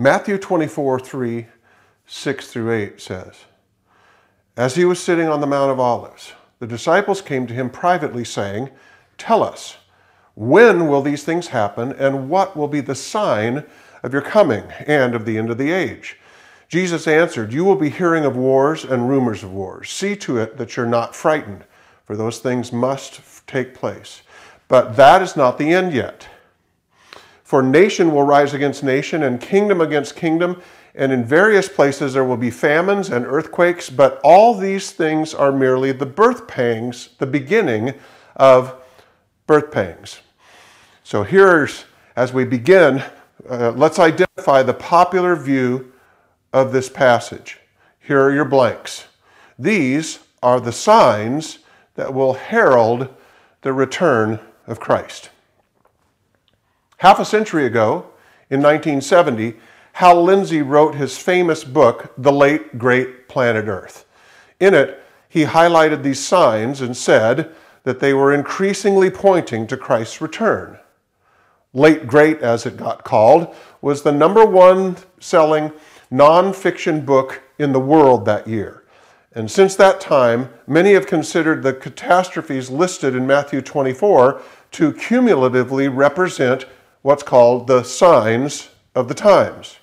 Matthew 24, 3, 6 through 8 says, "As he was sitting on the Mount of Olives, the disciples came to him privately saying, 'Tell us, when will these things happen, and what will be the sign of your coming and of the end of the age?' Jesus answered, 'You will be hearing of wars and rumors of wars. See to it that you're not frightened, for those things must take place. But that is not the end yet. For nation will rise against nation, and kingdom against kingdom, and in various places there will be famines and earthquakes, but all these things are merely the birth pangs, the beginning of birth pangs.'" So here's, as we begin, let's identify the popular view of this passage. Here are your blanks. These are the signs that will herald the return of Christ. Half a century ago, in 1970, Hal Lindsey wrote his famous book, The Late Great Planet Earth. In it, he highlighted these signs and said that they were increasingly pointing to Christ's return. Late Great, as it got called, was the #1 selling non-fiction book in the world that year. And since that time, many have considered the catastrophes listed in Matthew 24 to cumulatively represent what's called the signs of the times.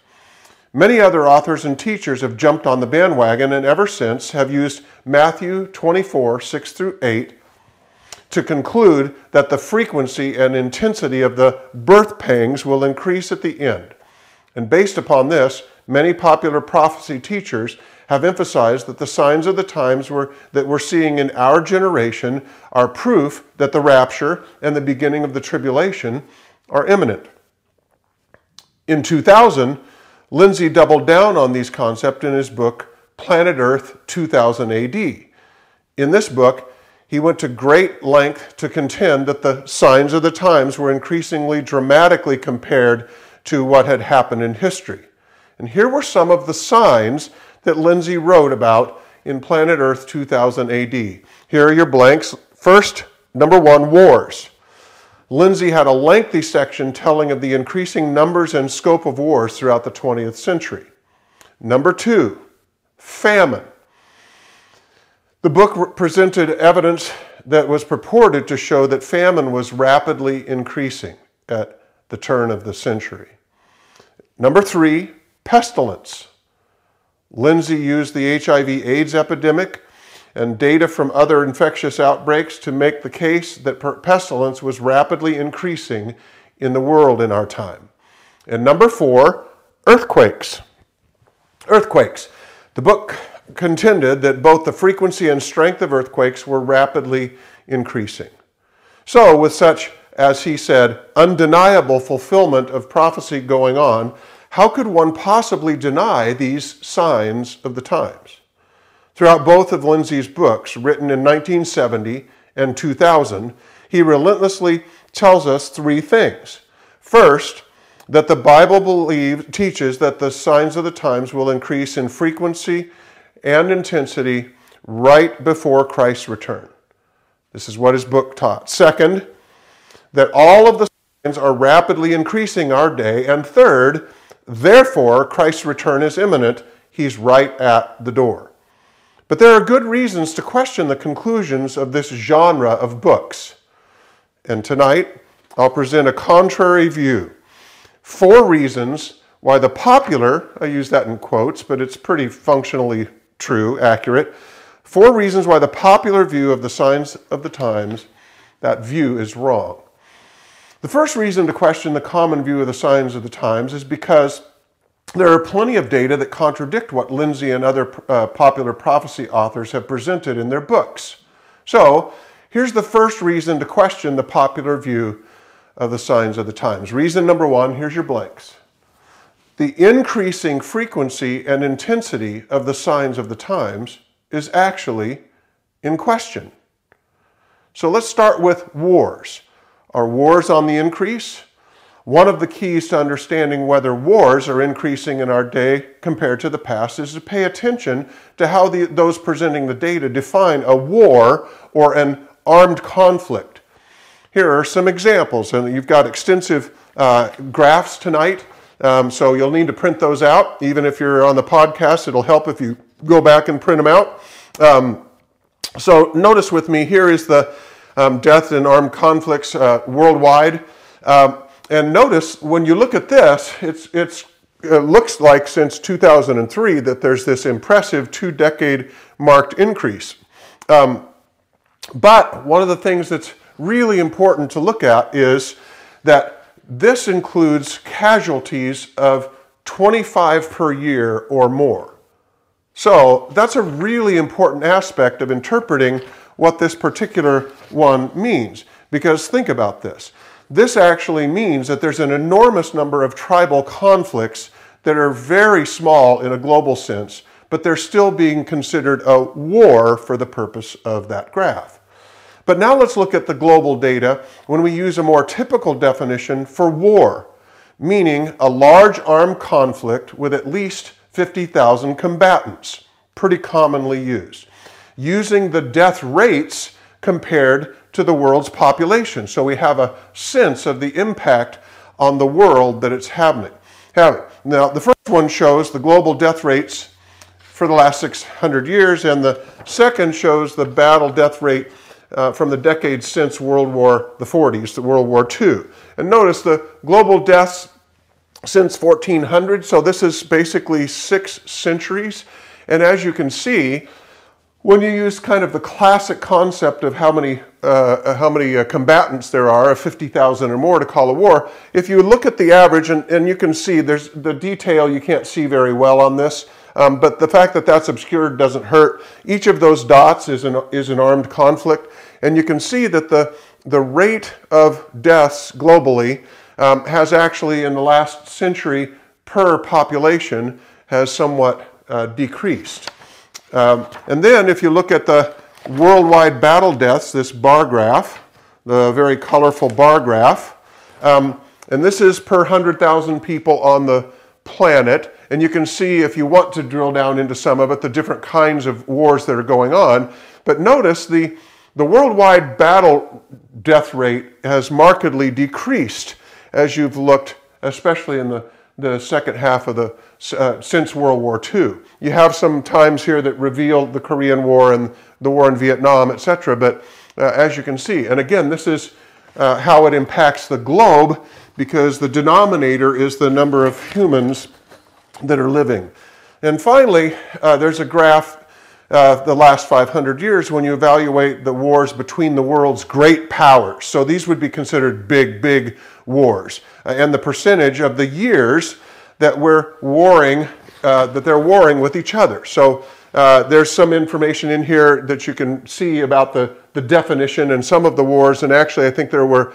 Many other authors and teachers have jumped on the bandwagon and ever since have used Matthew 24, 6 through 8 to conclude that the frequency and intensity of the birth pangs will increase at the end. And based upon this, many popular prophecy teachers have emphasized that the signs of the times that we're seeing in our generation are proof that the rapture and the beginning of the tribulation are imminent. In 2000, Lindsey doubled down on these concepts in his book, Planet Earth 2000 AD. In this book, he went to great length to contend that the signs of the times were increasingly dramatically compared to what had happened in history. And here were some of the signs that Lindsey wrote about in Planet Earth 2000 AD. Here are your blanks. First, #1, wars. Lindsey had a lengthy section telling of the increasing numbers and scope of wars throughout the 20th century. #2, famine. The book presented evidence that was purported to show that famine was rapidly increasing at the turn of the century. #3, pestilence. Lindsey used the HIV/AIDS epidemic and data from other infectious outbreaks to make the case that pestilence was rapidly increasing in the world in our time. And #4, earthquakes. Earthquakes. The book contended that both the frequency and strength of earthquakes were rapidly increasing. So with such, as he said, undeniable fulfillment of prophecy going on, how could one possibly deny these signs of the times? Throughout both of Lindsey's books, written in 1970 and 2000, he relentlessly tells us three things. First, that the Bible teaches that the signs of the times will increase in frequency and intensity right before Christ's return. This is what his book taught. Second, that all of the signs are rapidly increasing our day. And third, therefore, Christ's return is imminent. He's right at the door. But there are good reasons to question the conclusions of this genre of books. And tonight, I'll present a contrary view. 4 reasons why the popular, I use that in quotes, but it's pretty functionally true, accurate. 4 reasons why the popular view of the signs of the times, that view is wrong. The first reason to question the common view of the signs of the times is because there are plenty of data that contradict what Lindsey and other popular prophecy authors have presented in their books. So here's the first reason to question the popular view of the signs of the times. Reason #1, here's your blanks. The increasing frequency and intensity of the signs of the times is actually in question. So let's start with wars. Are wars on the increase? One of the keys to understanding whether wars are increasing in our day compared to the past is to pay attention to how those presenting the data define a war or an armed conflict. Here are some examples, and you've got extensive graphs tonight So you'll need to print those out. Even if you're on the podcast, it'll help if you go back and print them out. So notice with me, here is the death and armed conflicts worldwide. And notice, when you look at this, it looks like since 2003 that there's this impressive 2-decade marked increase. But one of the things that's really important to look at is that this includes casualties of 25 per year or more. So that's a really important aspect of interpreting what this particular one means. Because think about this. This actually means that there's an enormous number of tribal conflicts that are very small in a global sense, but they're still being considered a war for the purpose of that graph. But now let's look at the global data when we use a more typical definition for war, meaning a large armed conflict with at least 50,000 combatants, pretty commonly used, using the death rates compared to the world's population. So we have a sense of the impact on the world that it's having. Now, the first one shows the global death rates for the last 600 years, and the second shows the battle death rate from the decades since World War the 40s, the World War II. And notice the global deaths since 1400, so this is basically 6 centuries. And as you can see, when you use kind of the classic concept of how many combatants there are, of 50,000 or more, to call a war, if you look at the average, and you can see there's the detail you can't see very well on this, but the fact that that's obscured doesn't hurt. Each of those dots is an armed conflict, and you can see that the rate of deaths globally has actually, in the last century, per population, has somewhat decreased. And then if you look at the worldwide battle deaths, this bar graph, the very colorful bar graph, and this is per 100,000 people on the planet, and you can see, if you want to drill down into some of it, the different kinds of wars that are going on. But notice the worldwide battle death rate has markedly decreased as you've looked, especially in the second half of the since World War II. You have some times here that reveal the Korean War and the war in Vietnam, etc., but as you can see, and again, this is how it impacts the globe, because the denominator is the number of humans that are living. And finally, there's a graph the last 500 years when you evaluate the wars between the world's great powers. So these would be considered big, big wars. And the percentage of the years that we're warring, that they're warring with each other. So there's some information in here that you can see about the definition and some of the wars. And actually, I think there were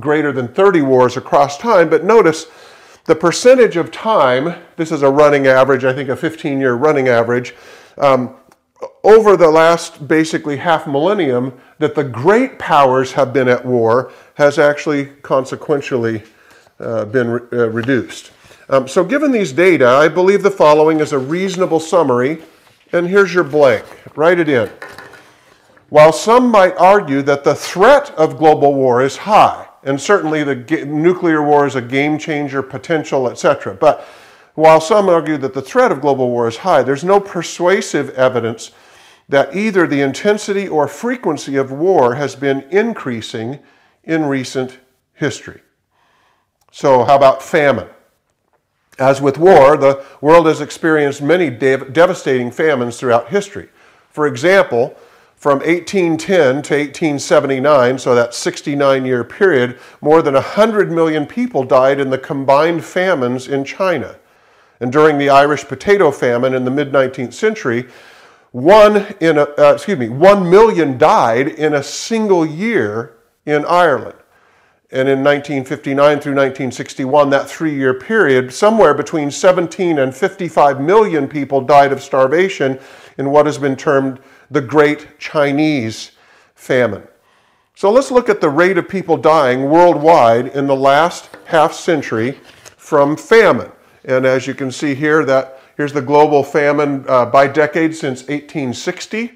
greater than 30 wars across time. But notice the percentage of time, this is a running average, I think a 15-year running average, over the last basically half millennium that the great powers have been at war has actually consequentially been reduced. So given these data, I believe the following is a reasonable summary, and here's your blank. Write it in. While some might argue that the threat of global war is high, and certainly the nuclear war is a game changer, potential, etc., but while some argue that the threat of global war is high, there's no persuasive evidence that either the intensity or frequency of war has been increasing in recent history. So how about famine? As with war, the world has experienced many devastating famines throughout history. For example, from 1810 to 1879, so that 69-year period, more than 100 million people died in the combined famines in China. And during the Irish potato famine in the mid-19th century, 1 million died in a single year in Ireland. And in 1959 through 1961, that 3-year period, somewhere between 17 and 55 million people died of starvation in what has been termed the Great Chinese Famine. So let's look at the rate of people dying worldwide in the last half century from famine. And as you can see here, here's the global famine by decade since 1860.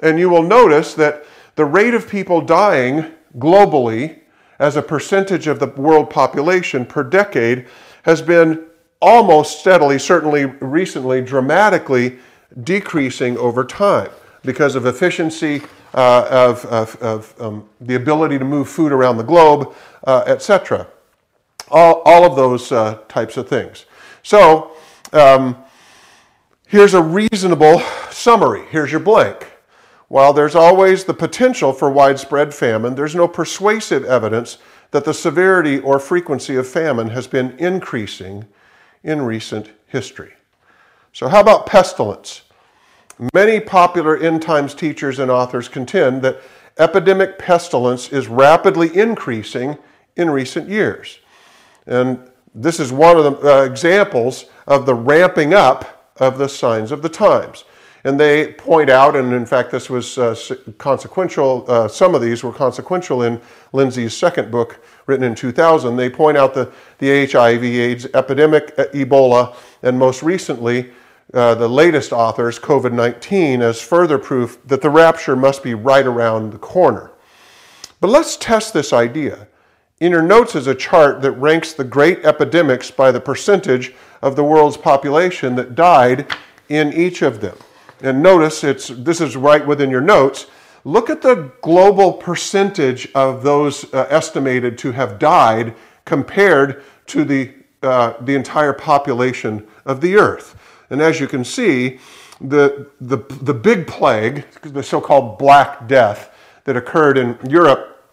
And you will notice that the rate of people dying globally as a percentage of the world population per decade has been almost steadily, certainly recently, dramatically decreasing over time because of efficiency, of the ability to move food around the globe, etc. All of those types of things. So here's a reasonable summary. Here's your blank. While there's always the potential for widespread famine, there's no persuasive evidence that the severity or frequency of famine has been increasing in recent history. So how about pestilence? Many popular end times teachers and authors contend that epidemic pestilence is rapidly increasing in recent years. And this is one of the examples of the ramping up of the signs of the times. And they point out, and in fact this was consequential, some of these were consequential in Lindsey's second book written in 2000, they point out the HIV, AIDS epidemic, Ebola, and most recently, the latest authors, COVID-19, as further proof that the rapture must be right around the corner. But let's test this idea. In your notes is a chart that ranks the great epidemics by the percentage of the world's population that died in each of them. And notice, this is right within your notes. Look at the global percentage of those estimated to have died compared to the entire population of the earth. And as you can see, the big plague, the so-called Black Death that occurred in Europe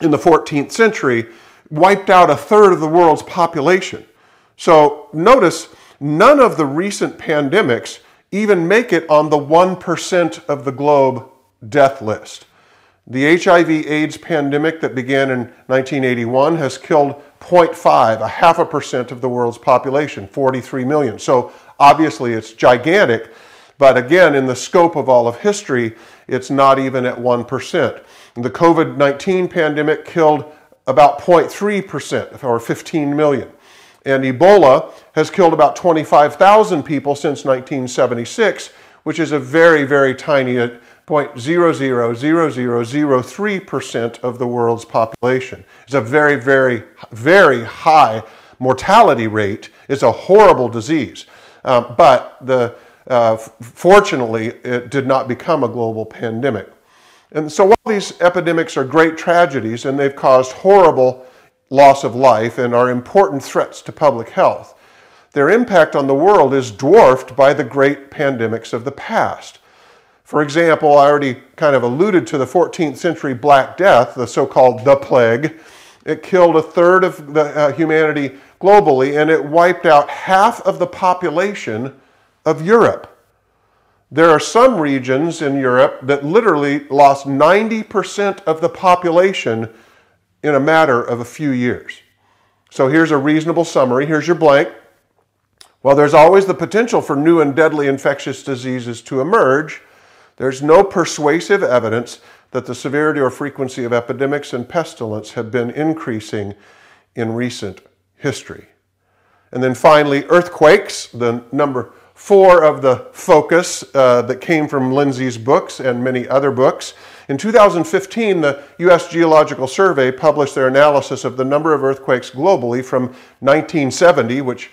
in the 14th century, wiped out a third of the world's population. So notice, none of the recent pandemics even make it on the 1% of the globe death list. The HIV/AIDS pandemic that began in 1981 has killed 0.5, a half a percent of the world's population, 43 million. So obviously it's gigantic, but again, in the scope of all of history, it's not even at 1%. The COVID-19 pandemic killed about 0.3%, or 15 million. And Ebola has killed about 25,000 people since 1976, which is a very, very tiny 0.00003% of the world's population. It's a very, very, very high mortality rate. It's a horrible disease. But fortunately, it did not become a global pandemic. And so while these epidemics are great tragedies and they've caused horrible loss of life and are important threats to public health, their impact on the world is dwarfed by the great pandemics of the past. For example, I already kind of alluded to the 14th century Black Death, the so-called the plague. It killed a third of the, humanity globally, and it wiped out half of the population of Europe. There are some regions in Europe that literally lost 90% of the population in a matter of a few years. So here's a reasonable summary. Here's your blank. While there's always the potential for new and deadly infectious diseases to emerge, there's no persuasive evidence that the severity or frequency of epidemics and pestilence have been increasing in recent history. And then finally, earthquakes, the number 4 of the focus that came from Lindsey's books and many other books. In 2015, the U.S. Geological Survey published their analysis of the number of earthquakes globally from 1970, which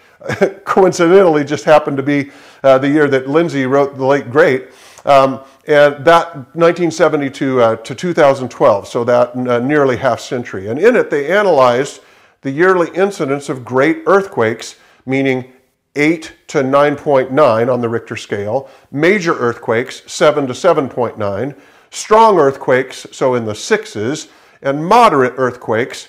coincidentally just happened to be the year that Lindsey wrote The Late Great, and that 1970 to 2012, so that nearly half century. And in it, they analyzed the yearly incidence of great earthquakes, meaning 8 to 9.9 on the Richter scale, major earthquakes, 7 to 7.9, strong earthquakes, so in the 6s, and moderate earthquakes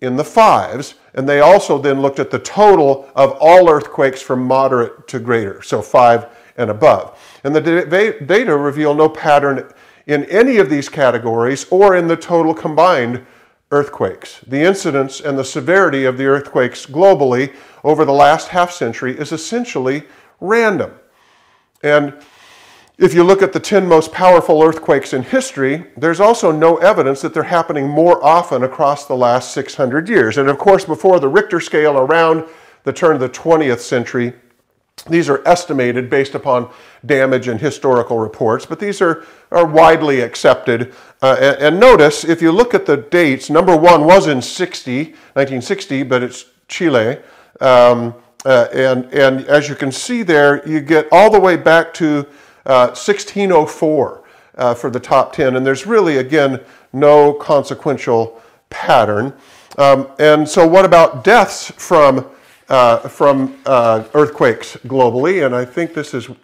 in the 5s. And they also then looked at the total of all earthquakes from moderate to greater, so 5 and above. And the data reveal no pattern in any of these categories or in the total combined earthquakes. The incidence and the severity of the earthquakes globally over the last half century is essentially random. And if you look at the 10 most powerful earthquakes in history, there's also no evidence that they're happening more often across the last 600 years. And of course, before the Richter scale, around the turn of the 20th century, these are estimated based upon damage and historical reports, but these are widely accepted. And notice, if you look at the dates, number 1 was in 1960, but it's Chile. And as you can see there, you get all the way back to 1604 for the top 10. And there's really, again, no consequential pattern. And so what about deaths from earthquakes globally? And I think this is one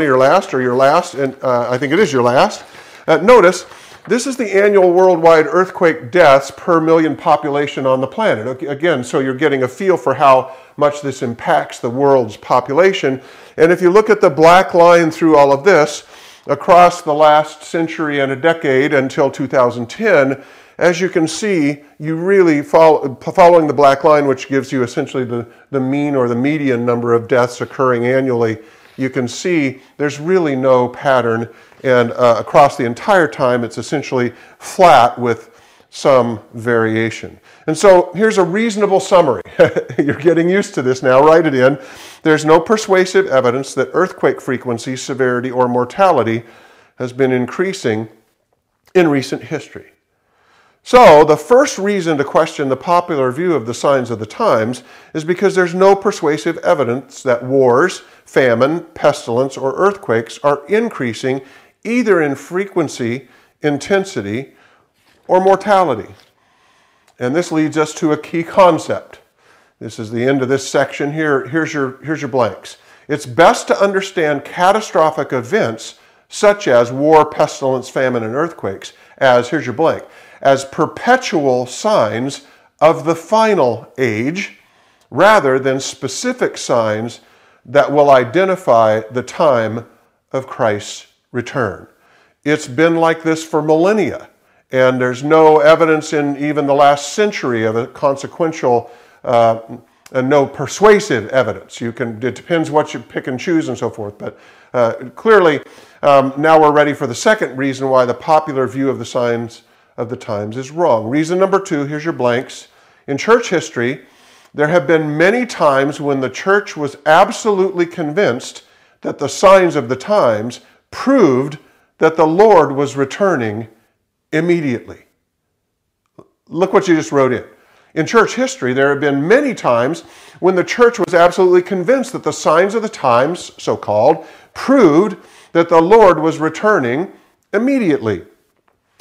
of your last, or your last, and I think it is your last. Notice, this is the annual worldwide earthquake deaths per million population on the planet. Again, so you're getting a feel for how much this impacts the world's population. And if you look at the black line through all of this, across the last century and a decade until 2010, as you can see, you really following the black line, which gives you essentially the mean or the median number of deaths occurring annually, you can see there's really no pattern. And across the entire time, it's essentially flat with some variation. And so here's a reasonable summary. You're getting used to this now, write it in. There's no persuasive evidence that earthquake frequency, severity, or mortality has been increasing in recent history. So the first reason to question the popular view of the signs of the times is because there's no persuasive evidence that wars, famine, pestilence, or earthquakes are increasing either in frequency, intensity, or mortality. And this leads us to a key concept. This is the end of this section. Here's your blanks. It's best to understand catastrophic events such as war, pestilence, famine, and earthquakes as, here's your blank, as perpetual signs of the final age rather than specific signs that will identify the time of Christ's return. It's been like this for millennia, and there's no evidence in even the last century of a consequential, no persuasive evidence. You can, it depends what you pick and choose and so forth, but clearly now we're ready for the second reason why the popular view of the signs of the times is wrong. Reason number two, here's your blanks. In church history, there have been many times when the church was absolutely convinced that the signs of the times proved that the Lord was returning immediately. Look what you just wrote in. In church history, there have been many times when the church was absolutely convinced that the signs of the times, so-called, proved that the Lord was returning immediately.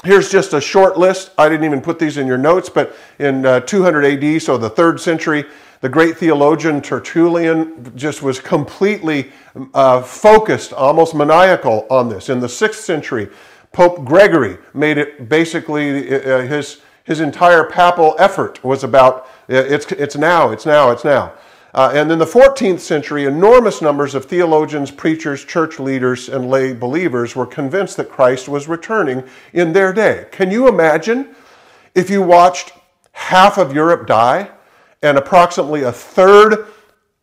Here's just a short list. I didn't even put these in your notes, but in 200 AD, so the 3rd century, the great theologian Tertullian just was completely focused, almost maniacal on this. In the 6th century, Pope Gregory made it basically his entire papal effort was about it's now, it's now, it's now. And in the 14th century, enormous numbers of theologians, preachers, church leaders, and lay believers were convinced that Christ was returning in their day. Can you imagine if you watched half of Europe die and approximately a third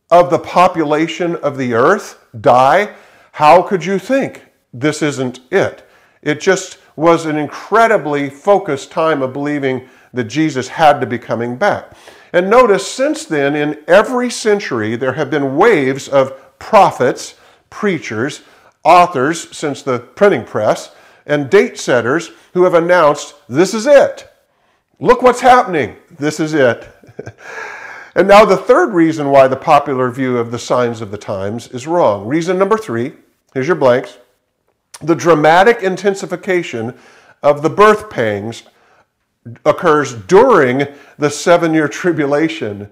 of the population of the earth die? How could you think this isn't it? It just was an incredibly focused time of believing that Jesus had to be coming back. And notice, since then, in every century, there have been waves of prophets, preachers, authors since the printing press, and date setters who have announced, this is it. Look what's happening. This is it. And now the third reason why the popular view of the signs of the times is wrong. Reason number three, here's your blanks, the dramatic intensification of the birth pangs occurs during the 7-year tribulation,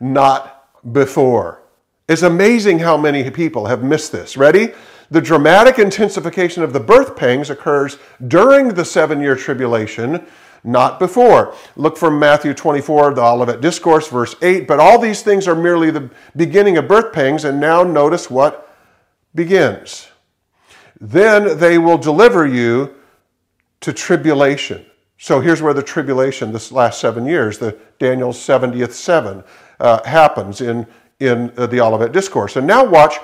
not before. It's amazing how many people have missed this. Ready? The dramatic intensification of the birth pangs occurs during the 7-year tribulation, not before. Look from Matthew 24, the Olivet Discourse, verse 8. But all these things are merely the beginning of birth pangs, and now notice what begins. Then they will deliver you to tribulation. So here's where the tribulation, this last 7 years, the Daniel's 70th seven, happens in the Olivet Discourse. And now watch,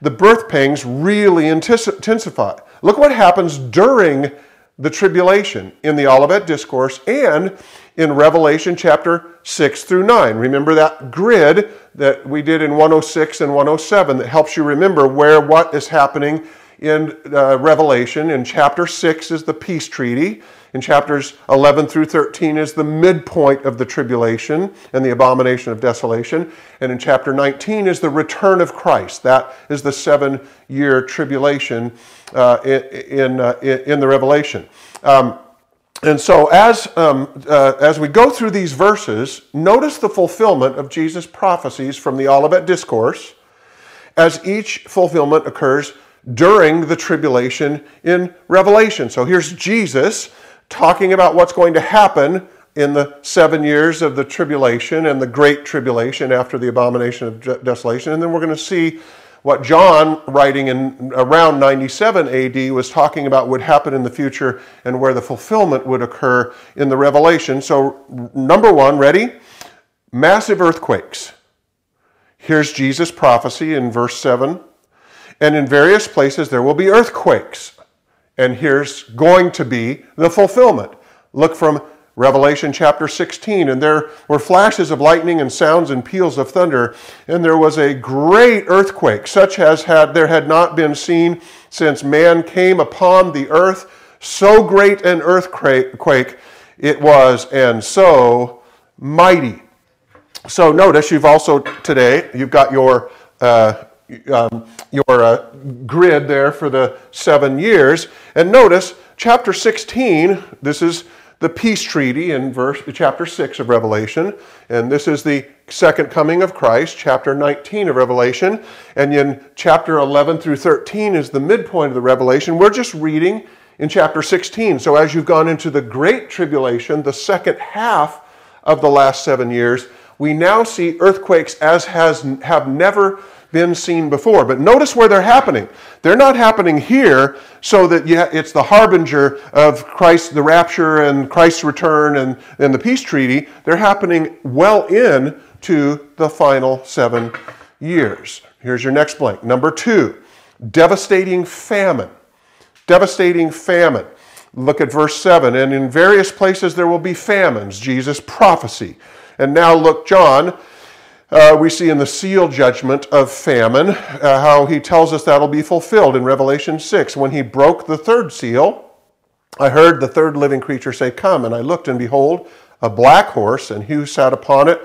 the birth pangs really intensify. Look what happens during the tribulation in the Olivet Discourse and in Revelation chapter 6 through 9. Remember that grid that we did in 106 and 107 that helps you remember where what is happening in Revelation. In chapter 6 is the peace treaty. in chapters 11 through 13 is the midpoint of the tribulation and the abomination of desolation. And in chapter 19 is the return of Christ. That is the 7-year tribulation in the Revelation. And so as we go through these verses, notice the fulfillment of Jesus' prophecies from the Olivet Discourse, as each fulfillment occurs during the tribulation in Revelation. So here's Jesus talking about what's going to happen in the 7 years of the tribulation and the great tribulation after the abomination of desolation. And then we're going to see what John, writing in around 97 AD, was talking about would happen in the future and where the fulfillment would occur in the Revelation. So number one, ready? Massive earthquakes. Here's Jesus' prophecy in verse 7. And in various places there will be earthquakes. And here's going to be the fulfillment. Look from Revelation chapter 16, and there were flashes of lightning and sounds and peals of thunder, and there was a great earthquake, such as there had not been seen since man came upon the earth. So great an earthquake it was, and so mighty. So notice you've also today, you've got your grid there for the 7 years. And notice chapter 16, this is the peace treaty in chapter 6 of Revelation, and this is the second coming of Christ, chapter 19 of Revelation, and in chapter 11 through 13 is the midpoint of the Revelation. We're just reading in chapter 16. So as you've gone into the Great Tribulation, the second half of the last 7 years, we now see earthquakes as have never been seen before. But notice where they're happening. They're not happening here so that it's the harbinger of Christ, the rapture and Christ's return and the peace treaty. They're happening well in to the final 7 years. Here's your next blank. Number two, devastating famine. Devastating famine. Look at verse 7. And in various places there will be famines, Jesus' prophecy. And now look, John, we see in the seal judgment of famine how he tells us that'll be fulfilled in Revelation 6. When he broke the third seal, I heard the third living creature say, "Come," and I looked, and behold, a black horse, and he who sat upon it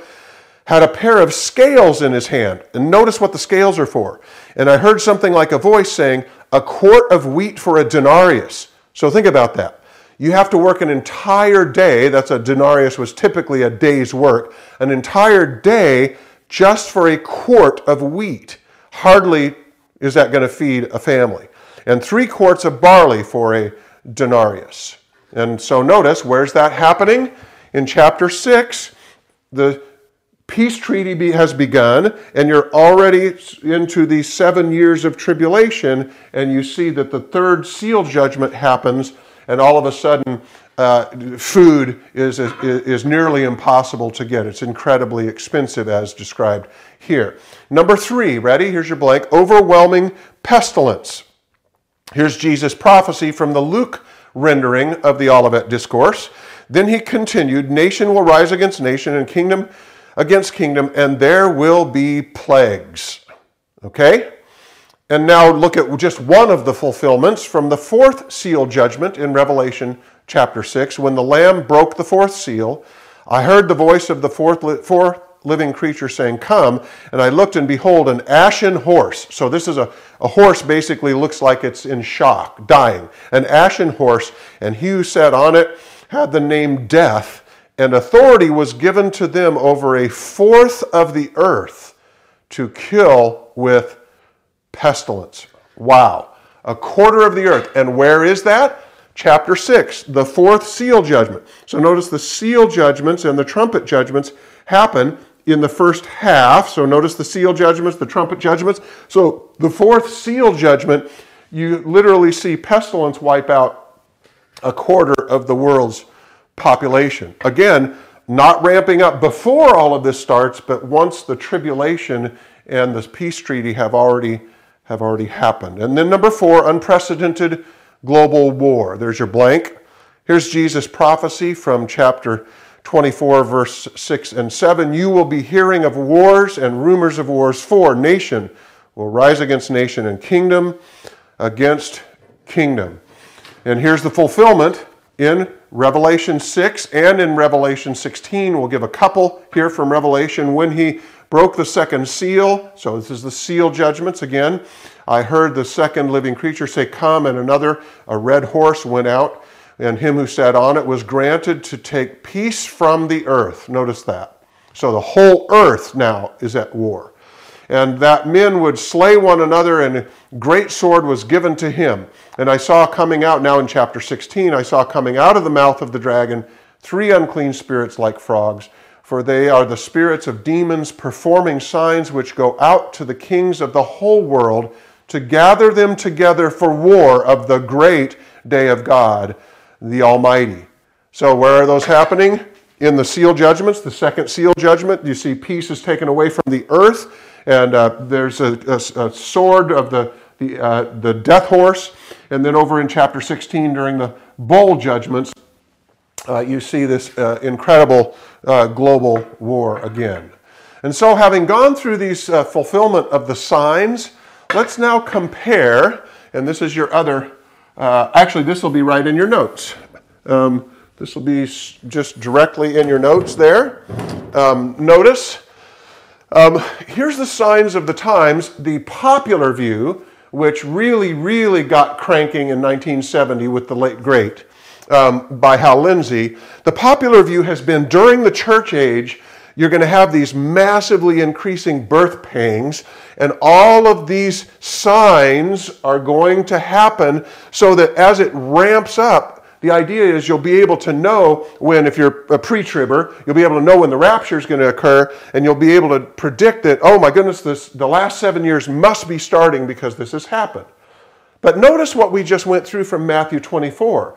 had a pair of scales in his hand. And notice what the scales are for. And I heard something like a voice saying, "A quart of wheat for a denarius." So think about that. You have to work an entire day. That's a denarius was typically a day's work. An entire day just for a quart of wheat. Hardly is that going to feed a family. And 3 quarts of barley for a denarius. And so notice, where's that happening? In chapter 6, the peace treaty has begun, and you're already into the 7 years of tribulation, and you see that the third seal judgment happens, and all of a sudden, food is nearly impossible to get. It's incredibly expensive as described here. Number three, ready? Here's your blank. Overwhelming pestilence. Here's Jesus' prophecy from the Luke rendering of the Olivet Discourse. Then he continued, "Nation will rise against nation and kingdom against kingdom, and there will be plagues." Okay? And now look at just one of the fulfillments from the fourth seal judgment in Revelation chapter 6. When the Lamb broke the fourth seal, I heard the voice of the fourth living creature saying, "Come," and I looked, and behold, an ashen horse. So this is a horse basically looks like it's in shock, dying. An ashen horse, and he who sat on it had the name Death, and authority was given to them over a fourth of the earth to kill with pestilence. Wow. A quarter of the earth. And where is that? Chapter 6, the fourth seal judgment. So notice the seal judgments and the trumpet judgments happen in the first half. So notice the seal judgments, the trumpet judgments. So the fourth seal judgment, you literally see pestilence wipe out a quarter of the world's population. Again, not ramping up before all of this starts, but once the tribulation and the peace treaty have already happened. And then number four, unprecedented global war. There's your blank. Here's Jesus' prophecy from chapter 24, verse 6 and 7. You will be hearing of wars and rumors of wars, for nation will rise against nation and kingdom against kingdom. And here's the fulfillment in Revelation 6 and in Revelation 16. We'll give a couple here from Revelation. When he broke the second seal, so this is the seal judgments again, I heard the second living creature say, "Come," and another, a red horse, went out, and him who sat on it was granted to take peace from the earth. Notice that. So the whole earth now is at war. And that men would slay one another, and a great sword was given to him. And I saw coming out, now in chapter 16, I saw coming out of the mouth of the dragon 3 unclean spirits like frogs, for they are the spirits of demons performing signs which go out to the kings of the whole world to gather them together for war of the great day of God, the Almighty. So where are those happening? In the seal judgments, the second seal judgment, you see peace is taken away from the earth, and there's a sword of the death horse. And then over in chapter 16, during the bowl judgments, you see this incredible global war again. And so having gone through these fulfillment of the signs, let's now compare, and this is your other, actually this will be right in your notes. This will be just directly in your notes there. Notice, here's the signs of the times, the popular view, which really, really got cranking in 1970 with The Late Great by Hal Lindsey. The popular view has been during the church age, you're going to have these massively increasing birth pangs, and all of these signs are going to happen so that as it ramps up, the idea is you'll be able to know when, if you're a pre-tribber, you'll be able to know when the rapture is going to occur, and you'll be able to predict that, oh my goodness, the last 7 years must be starting because this has happened. But notice what we just went through from Matthew 24.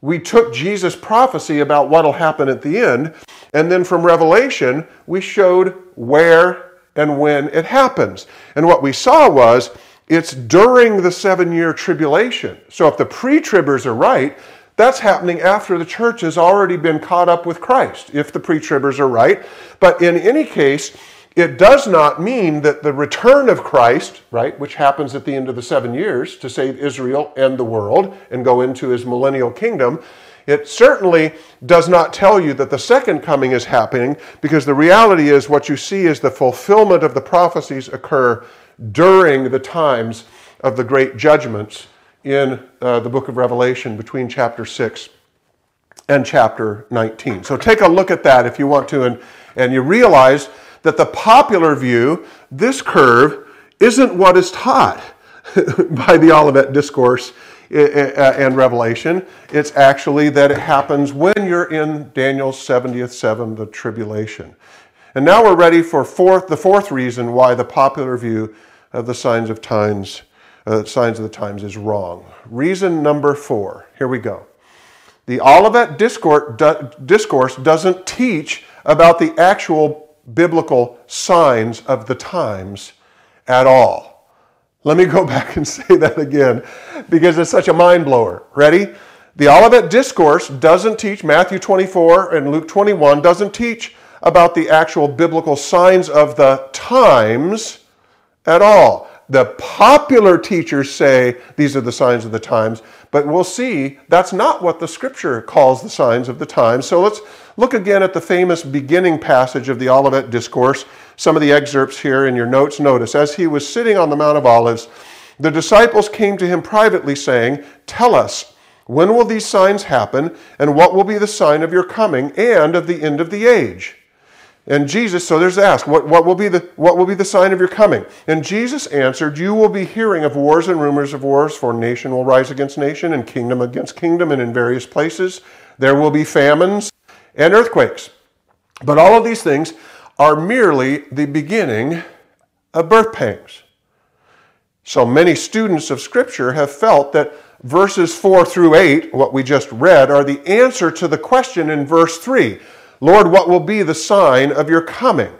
We took Jesus' prophecy about what will happen at the end, and then from Revelation, we showed where and when it happens. And what we saw was it's during the 7-year tribulation. So if the pre-tribbers are right, that's happening after the church has already been caught up with Christ, if the pre-tribbers are right. But in any case, it does not mean that the return of Christ, right, which happens at the end of the 7 years to save Israel and the world and go into his millennial kingdom, it certainly does not tell you that the second coming is happening, because the reality is what you see is the fulfillment of the prophecies occur during the times of the great judgments in the book of Revelation between chapter 6 and chapter 19. So take a look at that if you want to, and you realize that the popular view, this curve, isn't what is taught by the Olivet Discourse and Revelation. It's actually that it happens when you're in Daniel's 70th 7, the tribulation. And now we're ready for the fourth reason why the popular view of the signs of the times is wrong. Reason number 4, here we go. The Olivet Discourse doesn't teach about the actual biblical signs of the times at all. Let me go back and say that again, because it's such a mind blower. Ready? The Olivet Discourse doesn't teach, Matthew 24 and Luke 21 doesn't teach about the actual biblical signs of the times at all. The popular teachers say these are the signs of the times, but we'll see that's not what the scripture calls the signs of the times. So let's look again at the famous beginning passage of the Olivet Discourse. Some of the excerpts here in your notes. Notice, as he was sitting on the Mount of Olives, the disciples came to him privately saying, "Tell us, when will these signs happen, and what will be the sign of your coming and of the end of the age?" And Jesus, so there's asked, what will be the sign of your coming? And Jesus answered, "You will be hearing of wars and rumors of wars, for nation will rise against nation and kingdom against kingdom, and in various places there will be famines and earthquakes. But all of these things are merely the beginning of birth pangs." So many students of Scripture have felt that verses 4 through 8, what we just read, are the answer to the question in verse 3. "Lord, what will be the sign of your coming?"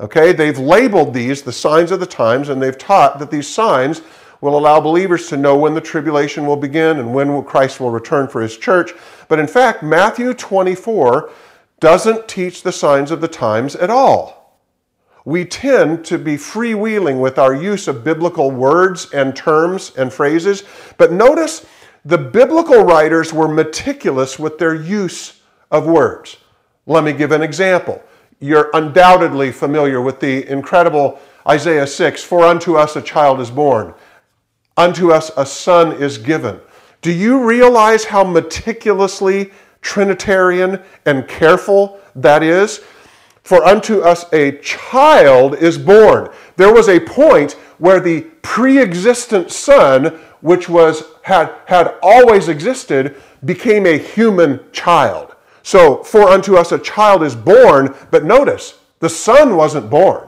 Okay, they've labeled these the signs of the times, and they've taught that these signs will allow believers to know when the tribulation will begin and when Christ will return for his church. But in fact, Matthew 24 doesn't teach the signs of the times at all. We tend to be freewheeling with our use of biblical words and terms and phrases, but notice The biblical writers were meticulous with their use of words. Let me give an example. You're undoubtedly familiar with the incredible Isaiah 6, "For unto us a child is born, unto us a son is given." Do you realize how meticulously Trinitarian and careful that is? "For unto us a child is born." There was a point where the pre-existent son, which had always existed, became a human child. So, "For unto us a child is born," but notice, the son wasn't born.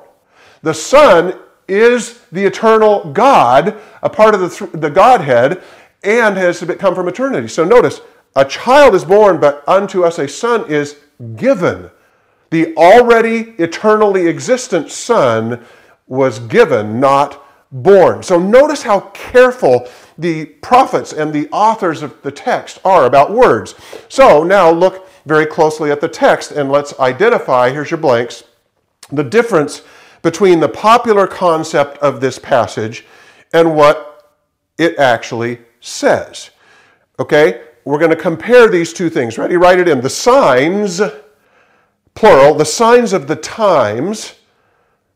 The son is the eternal God, a part of the Godhead, and has come from eternity. So notice, a child is born, but unto us a son is given. The already eternally existent son was given, not born. So notice how careful the prophets and the authors of the text are about words. So now look very closely at the text and let's identify, here's your blanks, the difference between the popular concept of this passage and what it actually says. Okay, we're going to compare these two things. Ready? Write it in. The signs, plural, the signs of the times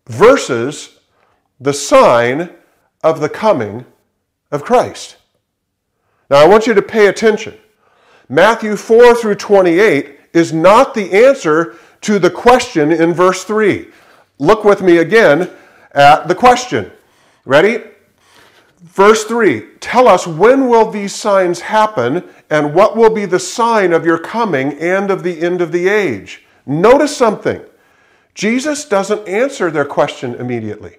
versus the sign of the coming of Christ. Now I want you to pay attention. Matthew 4 through 28 is not the answer to the question in verse 3. Look with me again at the question. Ready? Verse 3, "Tell us, when will these signs happen, and what will be the sign of your coming and of the end of the age?" Notice something. Jesus doesn't answer their question immediately.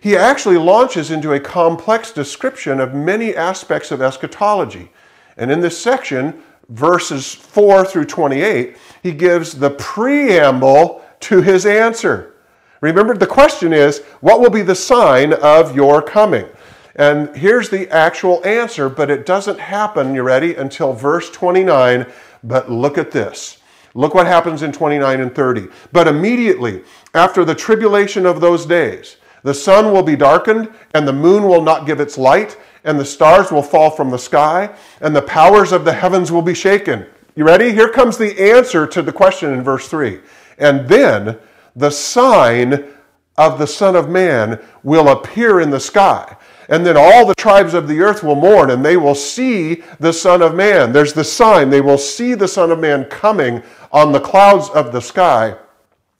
He actually launches into a complex description of many aspects of eschatology. And in this section, verses 4 through 28, he gives the preamble to his answer. Remember, the question is, what will be the sign of your coming? And here's the actual answer, but it doesn't happen, you ready, until verse 29. But look at this. Look what happens in 29 and 30. "But immediately after the tribulation of those days, the sun will be darkened, and the moon will not give its light, and the stars will fall from the sky, and the powers of the heavens will be shaken." You ready? Here comes the answer to the question in verse 3. "And then the sign of the Son of Man will appear in the sky, and then all the tribes of the earth will mourn, and they will see the Son of Man." There's the sign. They will see the Son of Man coming on the clouds of the sky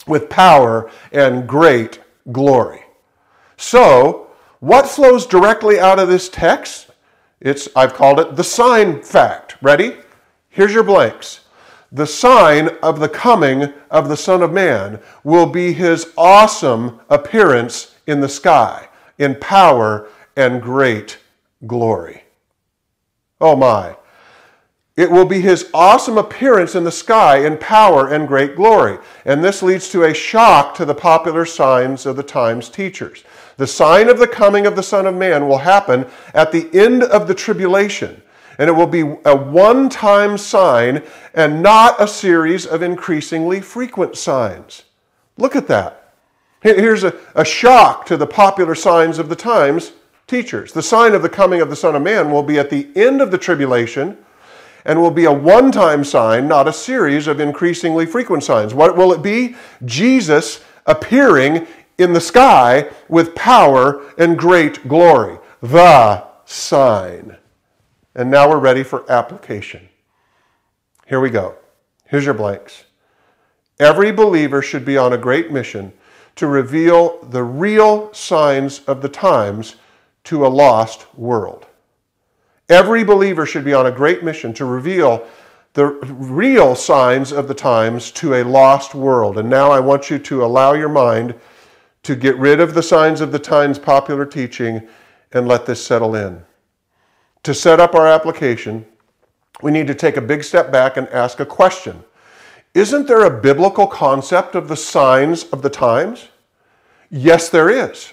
with power and great glory. So, what flows directly out of this text? I've called it the sign fact. Ready? Here's your blanks. The sign of the coming of the Son of Man will be his awesome appearance in the sky, in power and great glory. Oh my. It will be his awesome appearance in the sky in power and great glory. And this leads to a shock to the popular signs of the times teachers. The sign of the coming of the Son of Man will happen at the end of the tribulation, and it will be a one-time sign and not a series of increasingly frequent signs. Look at that. Here's a shock to the popular signs of the times teachers. The sign of the coming of the Son of Man will be at the end of the tribulation and will be a one-time sign, not a series of increasingly frequent signs. What will it be? Jesus appearing in the sky with power and great glory. The sign. And now we're ready for application. Here we go. Here's your blanks. Every believer should be on a great mission to reveal the real signs of the times to a lost world. Every believer should be on a great mission to reveal the real signs of the times to a lost world. And now I want you to allow your mind to get rid of the signs of the times popular teaching and let this settle in. To set up our application, we need to take a big step back and ask a question. Isn't there a biblical concept of the signs of the times? Yes, there is.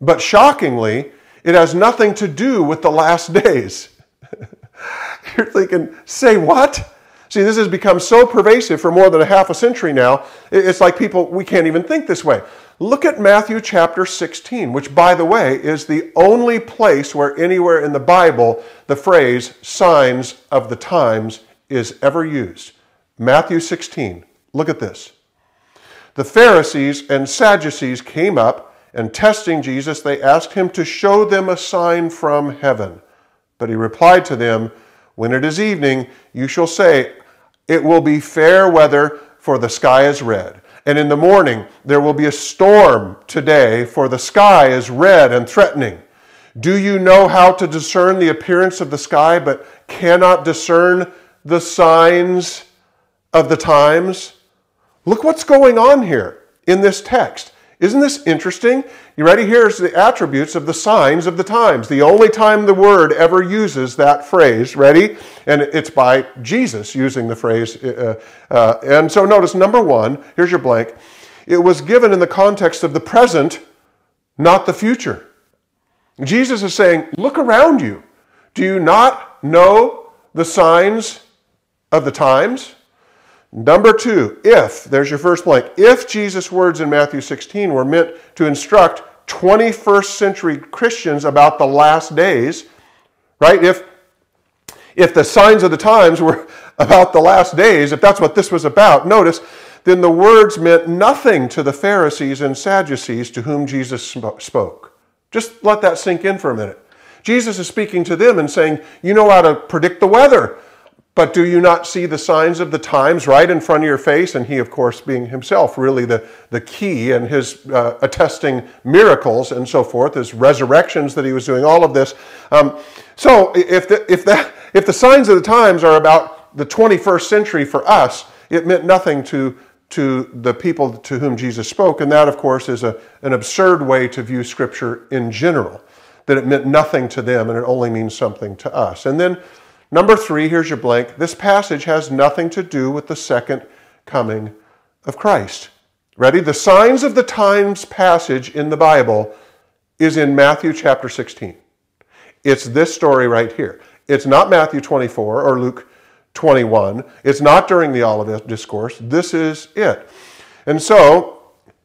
But shockingly, it has nothing to do with the last days. You're thinking, say what? See, this has become so pervasive for more than a half a century now, it's like we can't even think this way. Look at Matthew chapter 16, which, by the way, is the only place where anywhere in the Bible the phrase signs of the times is ever used. Matthew 16, look at this. The Pharisees and Sadducees came up, and testing Jesus, they asked him to show them a sign from heaven. But he replied to them, "When it is evening, you shall say, 'It will be fair weather, for the sky is red.' And in the morning, there will be a storm today, for the sky is red and threatening. Do you know how to discern the appearance of the sky, but cannot discern the signs of the times?" Look what's going on here in this text. Isn't this interesting? You ready? Here's the attributes of the signs of the times. The only time the word ever uses that phrase, ready? And it's by Jesus using the phrase. And so notice, number one, here's your blank. It was given in the context of the present, not the future. Jesus is saying, look around you. Do you not know the signs of the times? Number two, if, there's your first blank, if Jesus' words in Matthew 16 were meant to instruct 21st century Christians about the last days, right? If the signs of the times were about the last days, if that's what this was about, notice, then the words meant nothing to the Pharisees and Sadducees to whom Jesus spoke. Just let that sink in for a minute. Jesus is speaking to them and saying, you know how to predict the weather, but do you not see the signs of the times right in front of your face? And he, of course, being himself really the key, and his attesting miracles and so forth, his resurrections that he was doing, all of this. So if the signs of the times are about the 21st century for us, it meant nothing to the people to whom Jesus spoke. And that, of course, is an absurd way to view Scripture in general, that it meant nothing to them and it only means something to us. And then number three, here's your blank. This passage has nothing to do with the second coming of Christ. Ready? The signs of the times passage in the Bible is in Matthew chapter 16. It's this story right here. It's not Matthew 24 or Luke 21. It's not during the Olivet Discourse. This is it. And so,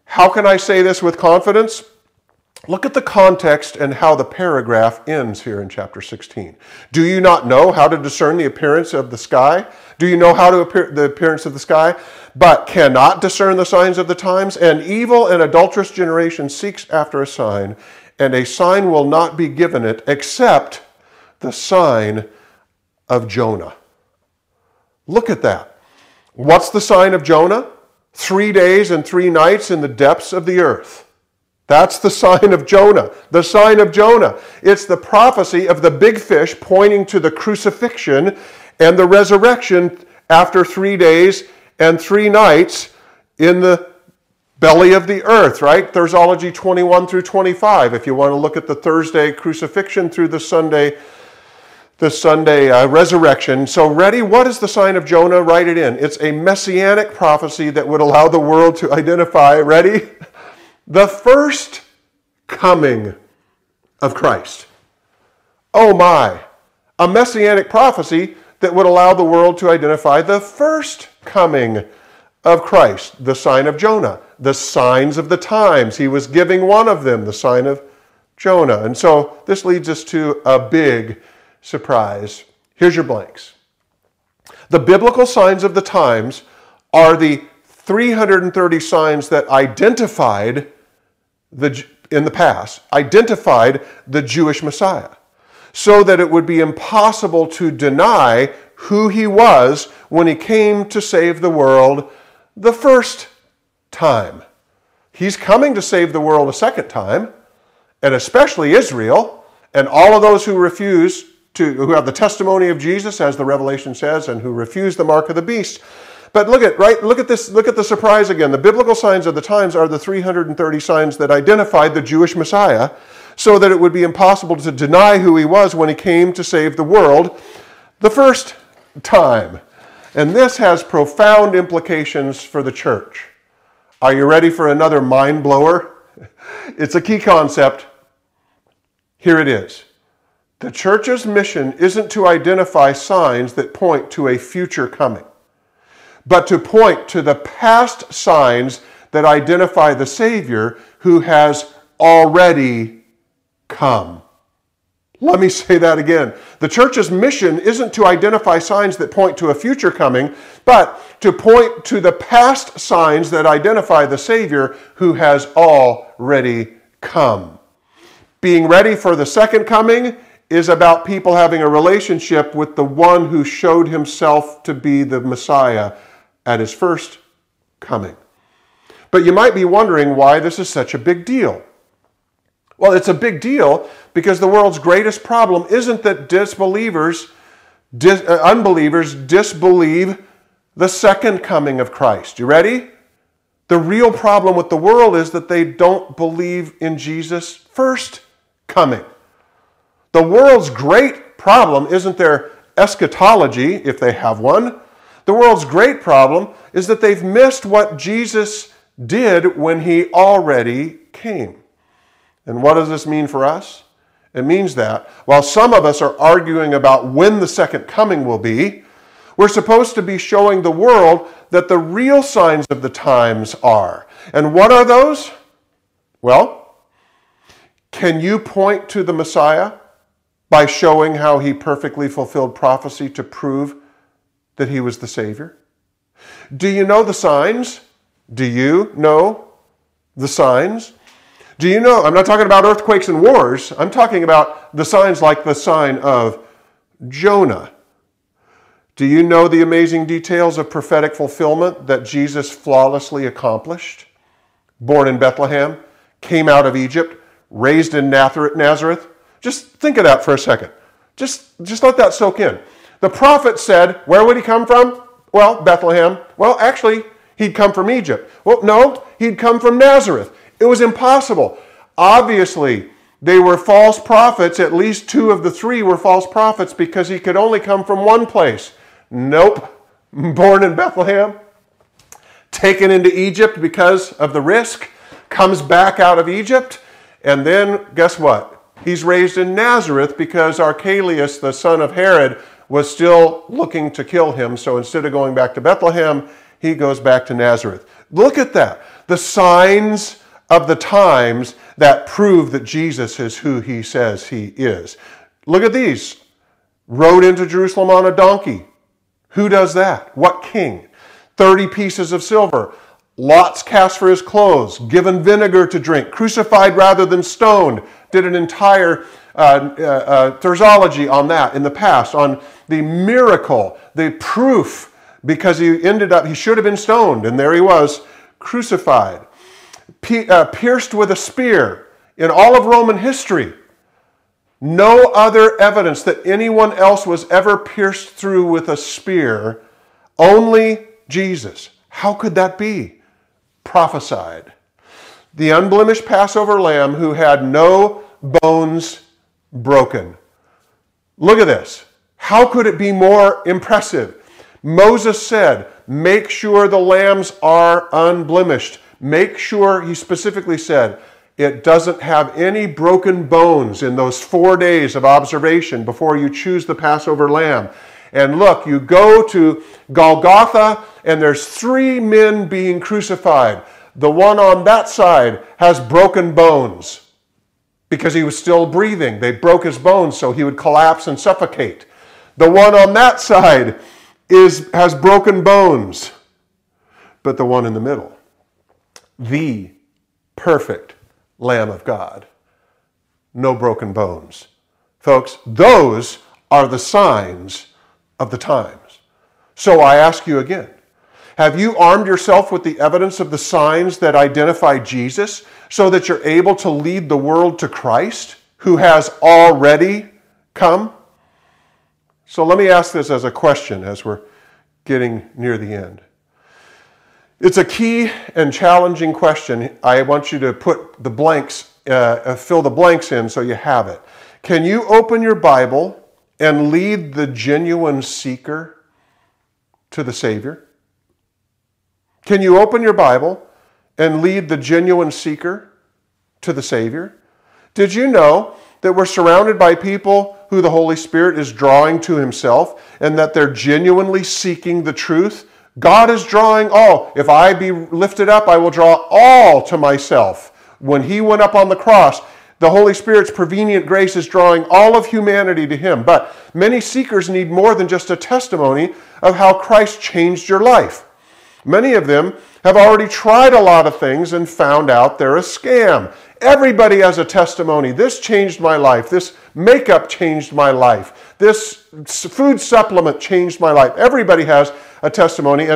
how can I say this with confidence? Look at the context and how the paragraph ends here in chapter 16. Do you not know how to discern the appearance of the sky? Do you know how to the appearance of the sky, but cannot discern the signs of the times? An evil and adulterous generation seeks after a sign, and a sign will not be given it except the sign of Jonah. Look at that. What's the sign of Jonah? 3 days and 3 nights in the depths of the earth. That's the sign of Jonah, the sign of Jonah. It's the prophecy of the big fish pointing to the crucifixion and the resurrection after 3 days and 3 nights in the belly of the earth, right? Thursology 21 through 25, if you want to look at the Thursday crucifixion through the Sunday resurrection. So ready? What is the sign of Jonah? Write it in. It's a messianic prophecy that would allow the world to identify, ready? The first coming of Christ. Oh my, a messianic prophecy that would allow the world to identify the first coming of Christ, the sign of Jonah, the signs of the times. He was giving one of them, the sign of Jonah. And so this leads us to a big surprise. Here's your blanks. The biblical signs of the times are the 330 signs that in the past identified the Jewish Messiah, so that it would be impossible to deny who he was when he came to save the world the first time. He's coming to save the world a second time, and especially Israel, and all of those who refuse to, who have the testimony of Jesus, as the Revelation says, and who refuse the mark of the beast. But look at the surprise again. The biblical signs of the times are the 330 signs that identified the Jewish Messiah, so that it would be impossible to deny who he was when he came to save the world the first time. And this has profound implications for the church. Are you ready for another mind blower? It's a key concept. Here it is. The church's mission isn't to identify signs that point to a future coming, but to point to the past signs that identify the Savior who has already come. Let me say that again. The church's mission isn't to identify signs that point to a future coming, but to point to the past signs that identify the Savior who has already come. Being ready for the second coming is about people having a relationship with the one who showed himself to be the Messiah at his first coming. But you might be wondering why this is such a big deal. Well, it's a big deal because the world's greatest problem isn't that unbelievers disbelieve the second coming of Christ. You ready? The real problem with the world is that they don't believe in Jesus' first coming. The world's great problem isn't their eschatology, if they have one. The world's great problem is that they've missed what Jesus did when he already came. And what does this mean for us? It means that while some of us are arguing about when the second coming will be, we're supposed to be showing the world that the real signs of the times are. And what are those? Well, can you point to the Messiah by showing how he perfectly fulfilled prophecy to prove that he was the Savior? Do you know the signs? Do you know the signs? Do you know, I'm not talking about earthquakes and wars, I'm talking about the signs like the sign of Jonah. Do you know the amazing details of prophetic fulfillment that Jesus flawlessly accomplished? Born in Bethlehem, came out of Egypt, raised in Nazareth. Just think of that for a second. Just let that soak in. The prophet said, where would he come from? Well, Bethlehem. Well, actually, he'd come from Egypt. Well, no, he'd come from Nazareth. It was impossible. Obviously, they were false prophets. At least two of the three were false prophets because he could only come from one place. Nope. Born in Bethlehem, taken into Egypt because of the risk, comes back out of Egypt, and then guess what? He's raised in Nazareth because Archelaus, the son of Herod, was still looking to kill him. So instead of going back to Bethlehem, he goes back to Nazareth. Look at that. The signs of the times that prove that Jesus is who he says he is. Look at these. Rode into Jerusalem on a donkey. Who does that? What king? 30 pieces of silver. Lots cast for his clothes. Given vinegar to drink. Crucified rather than stoned. Did an entire theology on that in the past, on the miracle, the proof, because he should have been stoned, and there he was, crucified. Pierced with a spear in all of Roman history. No other evidence that anyone else was ever pierced through with a spear, only Jesus. How could that be? Prophesied. The unblemished Passover lamb who had no bones broken. Look at this. How could it be more impressive? Moses said, make sure the lambs are unblemished. Make sure, he specifically said, it doesn't have any broken bones in those 4 days of observation before you choose the Passover lamb. And look, you go to Golgotha, and there's three men being crucified. The one on that side has broken bones because he was still breathing. They broke his bones so he would collapse and suffocate. The one on that side has broken bones, but the one in the middle, the perfect Lamb of God. No broken bones. Folks, those are the signs of the times. So I ask you again, have you armed yourself with the evidence of the signs that identify Jesus so that you're able to lead the world to Christ who has already come? So let me ask this as a question as we're getting near the end. It's a key and challenging question. I want you to put the blanks, fill the blanks in so you have it. Can you open your Bible and lead the genuine seeker to the Savior? Can you open your Bible and lead the genuine seeker to the Savior? Did you know that we're surrounded by people who the Holy Spirit is drawing to himself and that they're genuinely seeking the truth God is drawing all. If I be lifted up, I will draw all to myself. When he went up on the cross, the Holy Spirit's prevenient grace is drawing all of humanity to him. But many seekers need more than just a testimony of how Christ changed your life. Many of them have already tried a lot of things and found out they're a scam. Everybody has a testimony. This changed my life. This makeup changed my life. This food supplement changed my life. Everybody has a testimony.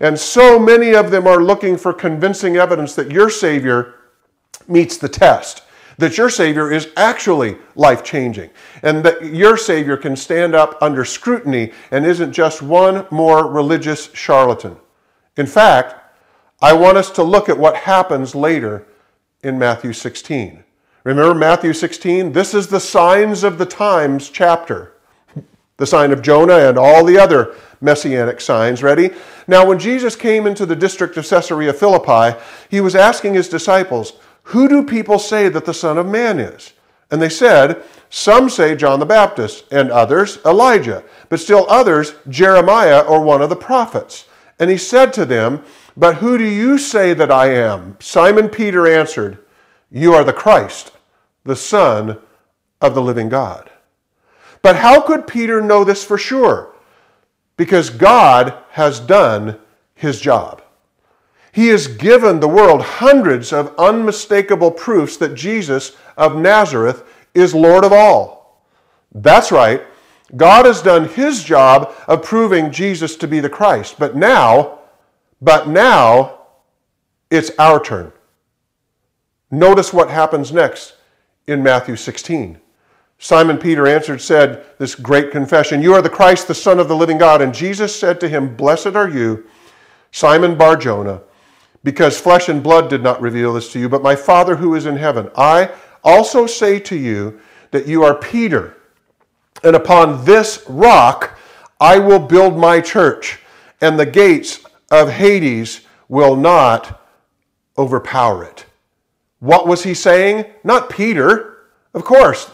And so many of them are looking for convincing evidence that your Savior meets the test, that your Savior is actually life-changing, and that your Savior can stand up under scrutiny and isn't just one more religious charlatan. In fact, I want us to look at what happens later in Matthew 16. Remember Matthew 16? This is the signs of the times chapter. The sign of Jonah and all the other messianic signs. Ready? Now, when Jesus came into the district of Caesarea Philippi, he was asking his disciples, "Who do people say that the Son of Man is?" And they said, "Some say John the Baptist, and others Elijah, but still others Jeremiah or one of the prophets." And he said to them, "But who do you say that I am?" Simon Peter answered, "You are the Christ, the Son of the living God." But how could Peter know this for sure? Because God has done his job. He has given the world hundreds of unmistakable proofs that Jesus of Nazareth is Lord of all. That's right. God has done his job of proving Jesus to be the Christ. But now, it's our turn. Notice what happens next in Matthew 16. Simon Peter answered, said this great confession, "You are the Christ, the Son of the living God." And Jesus said to him, "Blessed are you, Simon Barjonah, because flesh and blood did not reveal this to you, but my Father who is in heaven. I also say to you that you are Peter, and upon this rock I will build my church, and the gates of Hades will not overpower it." What was he saying? Not Peter. Of course,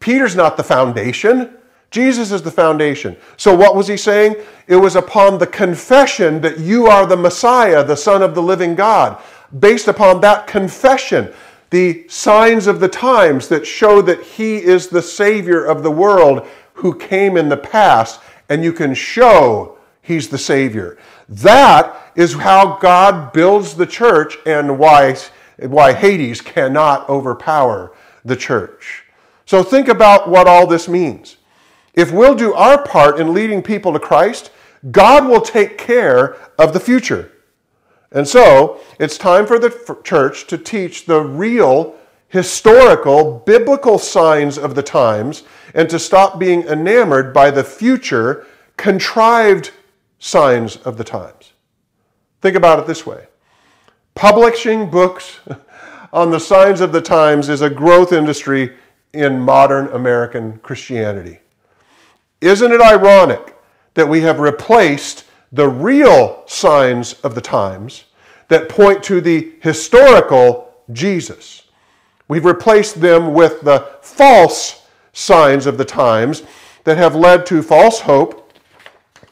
Peter's not the foundation. Jesus is the foundation. So what was he saying? It was upon the confession that you are the Messiah, the Son of the living God. Based upon that confession, the signs of the times that show that he is the Savior of the world who came in the past, and you can show he's the Savior. That is how God builds the church and why Hades cannot overpower the church. So think about what all this means. If we'll do our part in leading people to Christ, God will take care of the future. And so, it's time for the church to teach the real, historical, biblical signs of the times and to stop being enamored by the future, contrived signs of the times. Think about it this way. Publishing books on the signs of the times is a growth industry in modern American Christianity. Isn't it ironic that we have replaced the real signs of the times that point to the historical Jesus? We've replaced them with the false signs of the times that have led to false hope,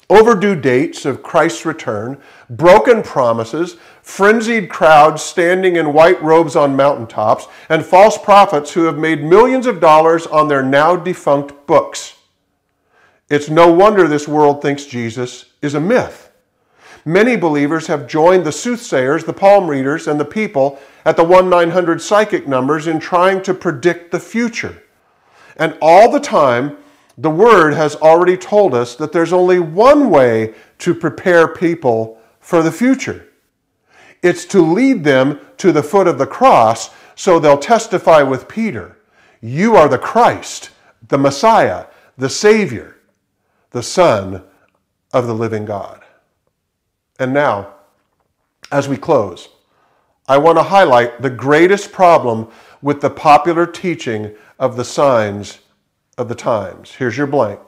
overdue dates of Christ's return, broken promises, frenzied crowds standing in white robes on mountaintops, and false prophets who have made millions of dollars on their now defunct books. It's no wonder this world thinks Jesus is a myth. Many believers have joined the soothsayers, the palm readers, and the people at the 1-900 psychic numbers in trying to predict the future. And all the time, the Word has already told us that there's only one way to prepare people for the future. It's to lead them to the foot of the cross so they'll testify with Peter, "You are the Christ, the Messiah, the Savior, the Son of the living God." And now, as we close, I want to highlight the greatest problem with the popular teaching of the signs of the times. Here's your blank.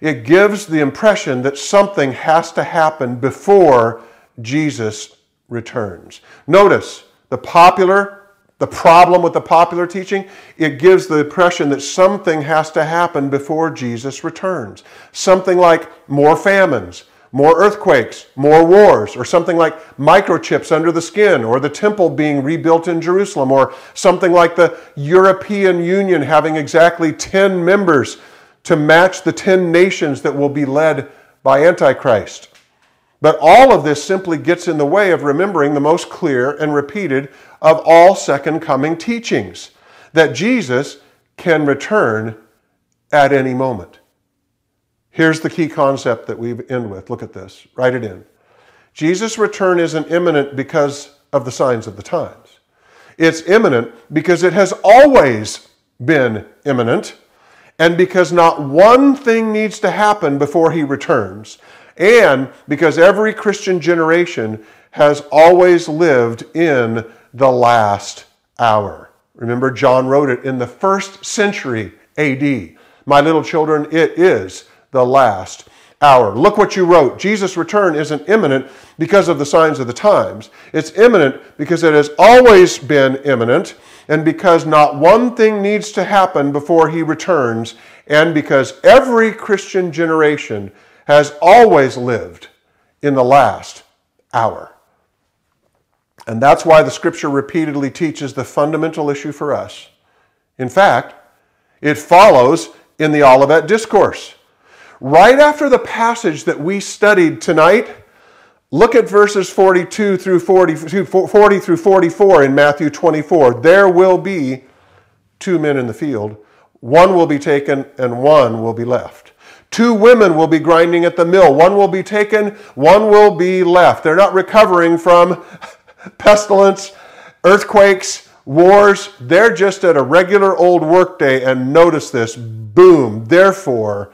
It gives the impression that something has to happen before Jesus returns. Notice the problem with the popular teaching, it gives the impression that something has to happen before Jesus returns. Something like more famines, more earthquakes, more wars, or something like microchips under the skin, or the temple being rebuilt in Jerusalem, or something like the European Union having exactly 10 members to match the 10 nations that will be led by Antichrist. But all of this simply gets in the way of remembering the most clear and repeated of all second coming teachings, that Jesus can return at any moment. Here's the key concept that we end with. Look at this. Write it in. Jesus' return isn't imminent because of the signs of the times. It's imminent because it has always been imminent, and because not one thing needs to happen before he returns, and because every Christian generation has always lived in the last hour. Remember, John wrote it in the 1st century AD. My little children, it is the last hour. Look what you wrote. Jesus' return isn't imminent because of the signs of the times. It's imminent because it has always been imminent, and because not one thing needs to happen before he returns, and because every Christian generation has always lived in the last hour. And that's why the Scripture repeatedly teaches the fundamental issue for us. In fact, it follows in the Olivet Discourse. Right after the passage that we studied tonight, look at verses 40 through 44 in Matthew 24. There will be two men in the field. One will be taken and one will be left. Two women will be grinding at the mill. One will be taken, one will be left. They're not recovering from pestilence, earthquakes, wars. They're just at a regular old workday, and notice this, boom. Therefore,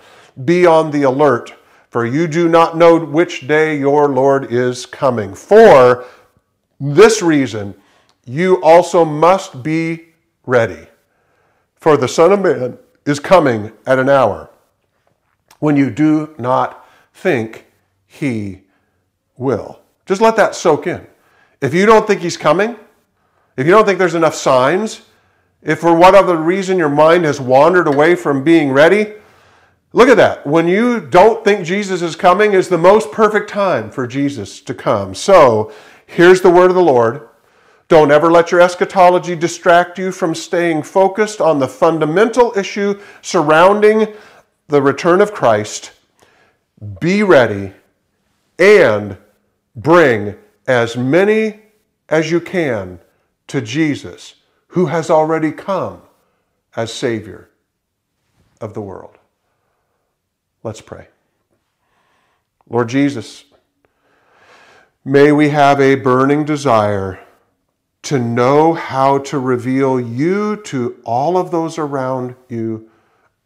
be on the alert, for you do not know which day your Lord is coming. For this reason, you also must be ready, for the Son of Man is coming at an hour when you do not think he will. Just let that soak in. If you don't think he's coming, if you don't think there's enough signs, if for whatever reason your mind has wandered away from being ready, look at that. When you don't think Jesus is coming is the most perfect time for Jesus to come. So here's the word of the Lord. Don't ever let your eschatology distract you from staying focused on the fundamental issue surrounding the return of Christ. Be ready and bring as many as you can to Jesus, who has already come as Savior of the world. Let's pray. Lord Jesus, may we have a burning desire to know how to reveal you to all of those around you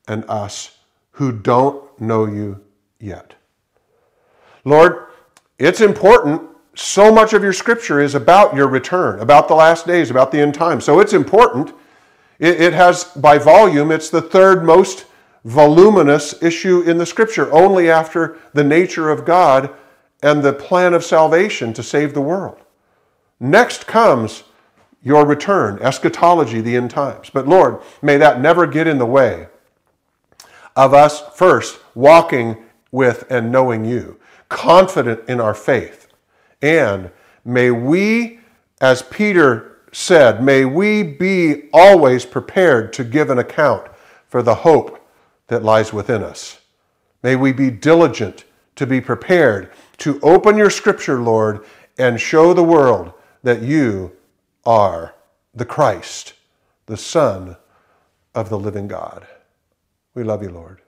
and us who don't know you yet. Lord, it's important. So much of your Scripture is about your return, about the last days, about the end time. So it's important. It has, by volume, it's the third most voluminous issue in the Scripture, only after the nature of God and the plan of salvation to save the world. Next comes your return, eschatology, the end times. But Lord, may that never get in the way of us first walking with and knowing you, confident in our faith. And may we, as Peter said, may we be always prepared to give an account for the hope that lies within us. May we be diligent to be prepared to open your Scripture, Lord, and show the world that you are the Christ, the Son of the living God. We love you, Lord.